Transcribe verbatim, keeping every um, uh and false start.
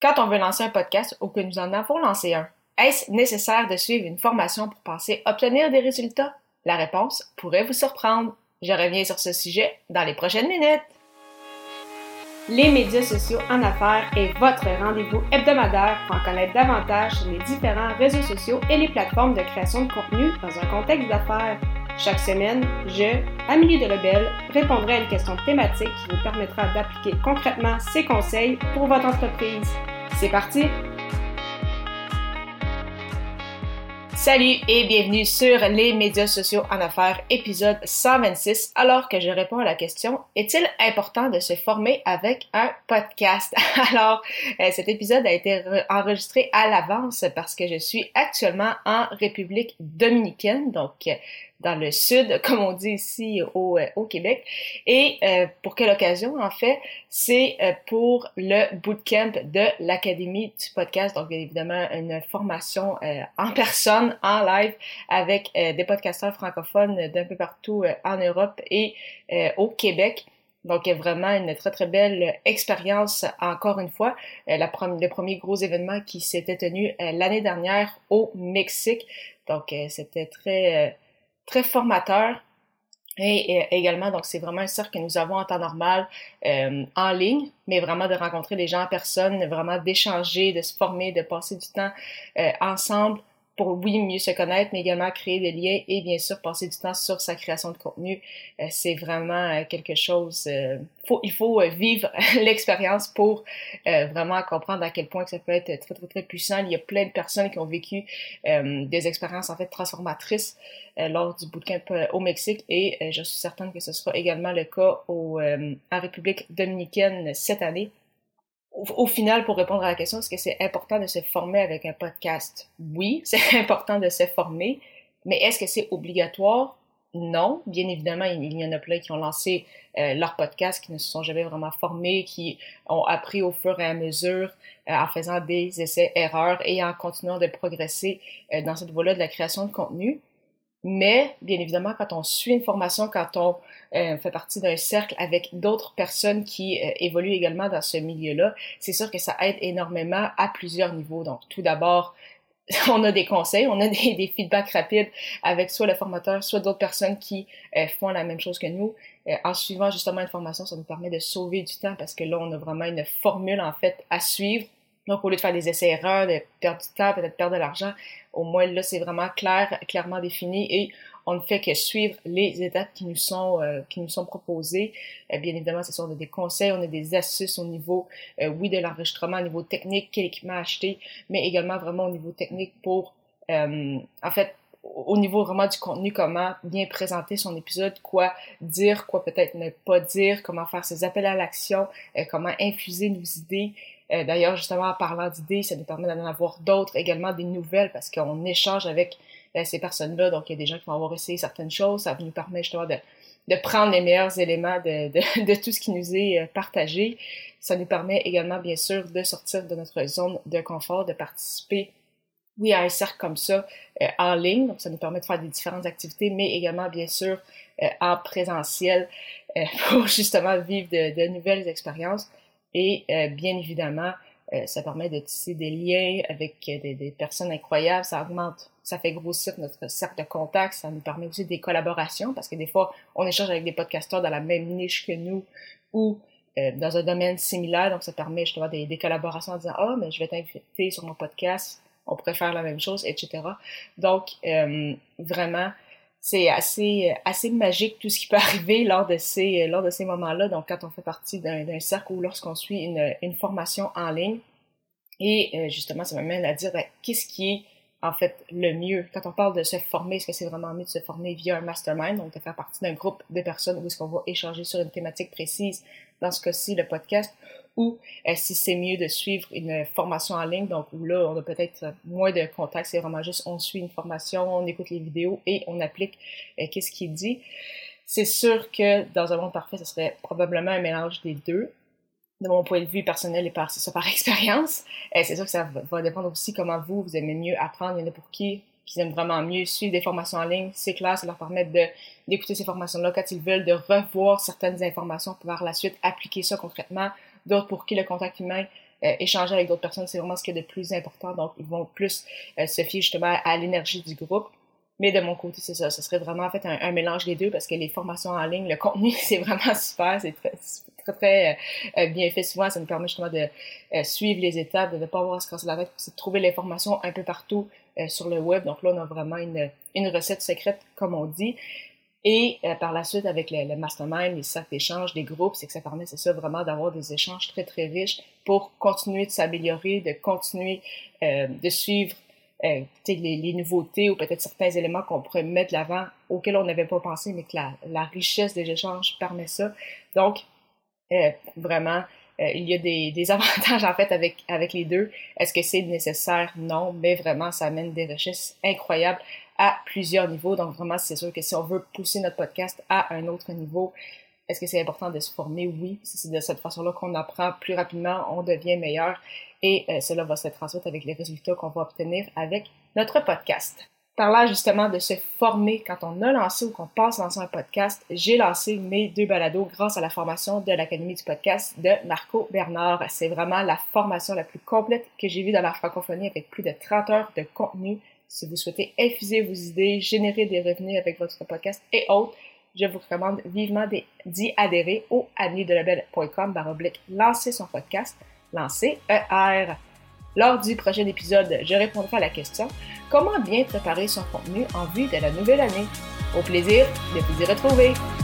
quand on veut lancer un podcast ou que nous en avons lancé un. Est-ce nécessaire de suivre une formation pour penser obtenir des résultats? La réponse pourrait vous surprendre. Je reviens sur ce sujet dans les prochaines minutes. Les médias sociaux en affaires est votre rendez-vous hebdomadaire pour en connaître davantage sur les différents réseaux sociaux et les plateformes de création de contenu dans un contexte d'affaires. Chaque semaine, je, Amélie de Lebel, répondrai à une question thématique qui vous permettra d'appliquer concrètement ces conseils pour votre entreprise. C'est parti! Salut et bienvenue sur les médias sociaux en affaires, épisode cent vingt-six, alors que je réponds à la question « Est-il important de se former avec un podcast? » Alors, cet épisode a été enregistré à l'avance parce que je suis actuellement en République dominicaine, donc dans le sud, comme on dit ici au, au Québec. Et euh, pour quelle occasion, en fait? C'est euh, pour le bootcamp de l'Académie du podcast. Donc, bien évidemment, une formation euh, en personne, en live, avec euh, des podcasteurs francophones d'un peu partout euh, en Europe et euh, au Québec. Donc, vraiment une très, très belle expérience, encore une fois. Euh, la prom- le premier gros événement qui s'était tenu euh, l'année dernière au Mexique. Donc, euh, c'était très... Euh, très formateur et euh, également, donc c'est vraiment un cercle que nous avons en temps normal euh, en ligne, mais vraiment de rencontrer les gens en personne, vraiment d'échanger, de se former, de passer du temps euh, ensemble pour, oui, mieux se connaître, mais également créer des liens et bien sûr passer du temps sur sa création de contenu. Euh, c'est vraiment quelque chose, euh, faut, il faut vivre l'expérience pour euh, vraiment comprendre à quel point que ça peut être très, très, très puissant. Il y a plein de personnes qui ont vécu euh, des expériences en fait transformatrices euh, lors du bootcamp euh, au Mexique et euh, je suis certaine que ce sera également le cas au, euh, en République dominicaine cette année. Au final, pour répondre à la question, est-ce que c'est important de se former avec un podcast? Oui, c'est important de se former, mais est-ce que c'est obligatoire? Non. Bien évidemment, il y en a plein qui ont lancé euh, leur podcast, qui ne se sont jamais vraiment formés, qui ont appris au fur et à mesure euh, en faisant des essais-erreurs et en continuant de progresser euh, dans cette voie-là de la création de contenu. Mais, bien évidemment, quand on suit une formation, quand on euh, fait partie d'un cercle avec d'autres personnes qui euh, évoluent également dans ce milieu-là, c'est sûr que ça aide énormément à plusieurs niveaux. Donc, tout d'abord, on a des conseils, on a des, des feedbacks rapides avec soit le formateur, soit d'autres personnes qui euh, font la même chose que nous. Euh, en suivant justement une formation, ça nous permet de sauver du temps parce que là, on a vraiment une formule, en fait, à suivre. Donc, au lieu de faire des essais-erreurs, de perdre du temps, peut-être perdre de l'argent, au moins là, c'est vraiment clair, clairement défini et on ne fait que suivre les étapes qui nous sont euh, qui nous sont proposées. Euh, bien évidemment, c'est sûr, on a des conseils, on a des astuces au niveau, euh, oui, de l'enregistrement, au niveau technique, quel équipement acheter, mais également vraiment au niveau technique pour, euh, en fait, au niveau vraiment du contenu, comment bien présenter son épisode, quoi dire, quoi peut-être ne pas dire, comment faire ses appels à l'action, euh, comment infuser nos idées. Euh, d'ailleurs, justement, en parlant d'idées, ça nous permet d'en avoir d'autres, également des nouvelles, parce qu'on échange avec euh, ces personnes-là. Donc, il y a des gens qui vont avoir essayé certaines choses. Ça nous permet justement de, de prendre les meilleurs éléments de, de, de tout ce qui nous est euh, partagé. Ça nous permet également, bien sûr, de sortir de notre zone de confort, de participer, oui, à un cercle comme ça euh, en ligne. Donc, ça nous permet de faire des différentes activités, mais également, bien sûr, euh, en présentiel euh, pour justement vivre de, de nouvelles expériences. Et euh, bien évidemment, euh, ça permet de tisser des liens avec euh, des, des personnes incroyables, ça augmente, ça fait grossir notre cercle de contacts, ça nous permet aussi des collaborations parce que des fois, on échange avec des podcasteurs dans la même niche que nous ou euh, dans un domaine similaire, donc ça permet justement des, des collaborations en disant « Ah, mais je vais t'inviter sur mon podcast, on pourrait faire la même chose, et cetera » Donc, euh, vraiment... C'est assez assez magique tout ce qui peut arriver lors de ces lors de ces moments-là. Donc, quand on fait partie d'un, d'un cercle ou lorsqu'on suit une, une formation en ligne. Et euh, justement, ça m'amène à dire ben, qu'est-ce qui est en fait le mieux. Quand on parle de se former, est-ce que c'est vraiment mieux de se former via un mastermind, donc de faire partie d'un groupe de personnes où est-ce qu'on va échanger sur une thématique précise, dans ce cas-ci, le podcast, ou euh, si c'est mieux de suivre une formation en ligne, donc où là, on a peut-être moins de contacts, c'est vraiment juste, on suit une formation, on écoute les vidéos et on applique euh, qu'est-ce qu'il dit. C'est sûr que dans un monde parfait, ce serait probablement un mélange des deux. De mon point de vue personnel et par, c'est ça, par expérience, eh, c'est sûr que ça va dépendre aussi comment vous, vous aimez mieux apprendre. Il y en a pour qui, qui aiment vraiment mieux suivre des formations en ligne. C'est clair, ça leur permet de, d'écouter ces formations-là quand ils veulent, de revoir certaines informations pour par la suite appliquer ça concrètement. D'autres pour qui le contact humain, euh, échanger avec d'autres personnes, c'est vraiment ce qui est le plus important. Donc, ils vont plus euh, se fier justement à l'énergie du groupe. Mais de mon côté, c'est ça. Ce serait vraiment en fait un, un mélange des deux, parce que les formations en ligne, le contenu, c'est vraiment super. C'est très, très, très euh, bien fait souvent. Ça nous permet justement de euh, suivre les étapes, de ne pas avoir à se casser la tête, de trouver l'information un peu partout euh, sur le web. Donc là, on a vraiment une, une recette secrète, comme on dit. Et euh, par la suite, avec le, le mastermind, les cercles d'échange, les groupes, c'est que ça permet, c'est ça, vraiment d'avoir des échanges très, très riches pour continuer de s'améliorer, de continuer euh, de suivre Euh, les, les nouveautés ou peut-être certains éléments qu'on pourrait mettre de l'avant auxquels on n'avait pas pensé, mais que la, la richesse des échanges permet ça. Donc, euh, vraiment, euh, il y a des, des avantages en fait avec, avec les deux. Est-ce que c'est nécessaire? Non, mais vraiment, ça amène des richesses incroyables à plusieurs niveaux. Donc, vraiment, c'est sûr que si on veut pousser notre podcast à un autre niveau, est-ce que c'est important de se former? Oui, c'est de cette façon-là qu'on apprend plus rapidement, on devient meilleur. Et euh, cela va se transmettre avec les résultats qu'on va obtenir avec notre podcast. Parlant justement de se former, quand on a lancé ou qu'on pense lancer un podcast, j'ai lancé mes deux balados grâce à la formation de l'Académie du podcast de Marco Bernard. C'est vraiment la formation la plus complète que j'ai vue dans la francophonie, avec plus de trente heures de contenu. Si vous souhaitez infuser vos idées, générer des revenus avec votre podcast et autres, je vous recommande vivement d'y adhérer au amiedelebel point com barre oblique lancer son podcast. Lancer E R. Lors du prochain épisode, je répondrai à la question « Comment bien préparer son contenu en vue de la nouvelle année ?» Au plaisir de vous y retrouver!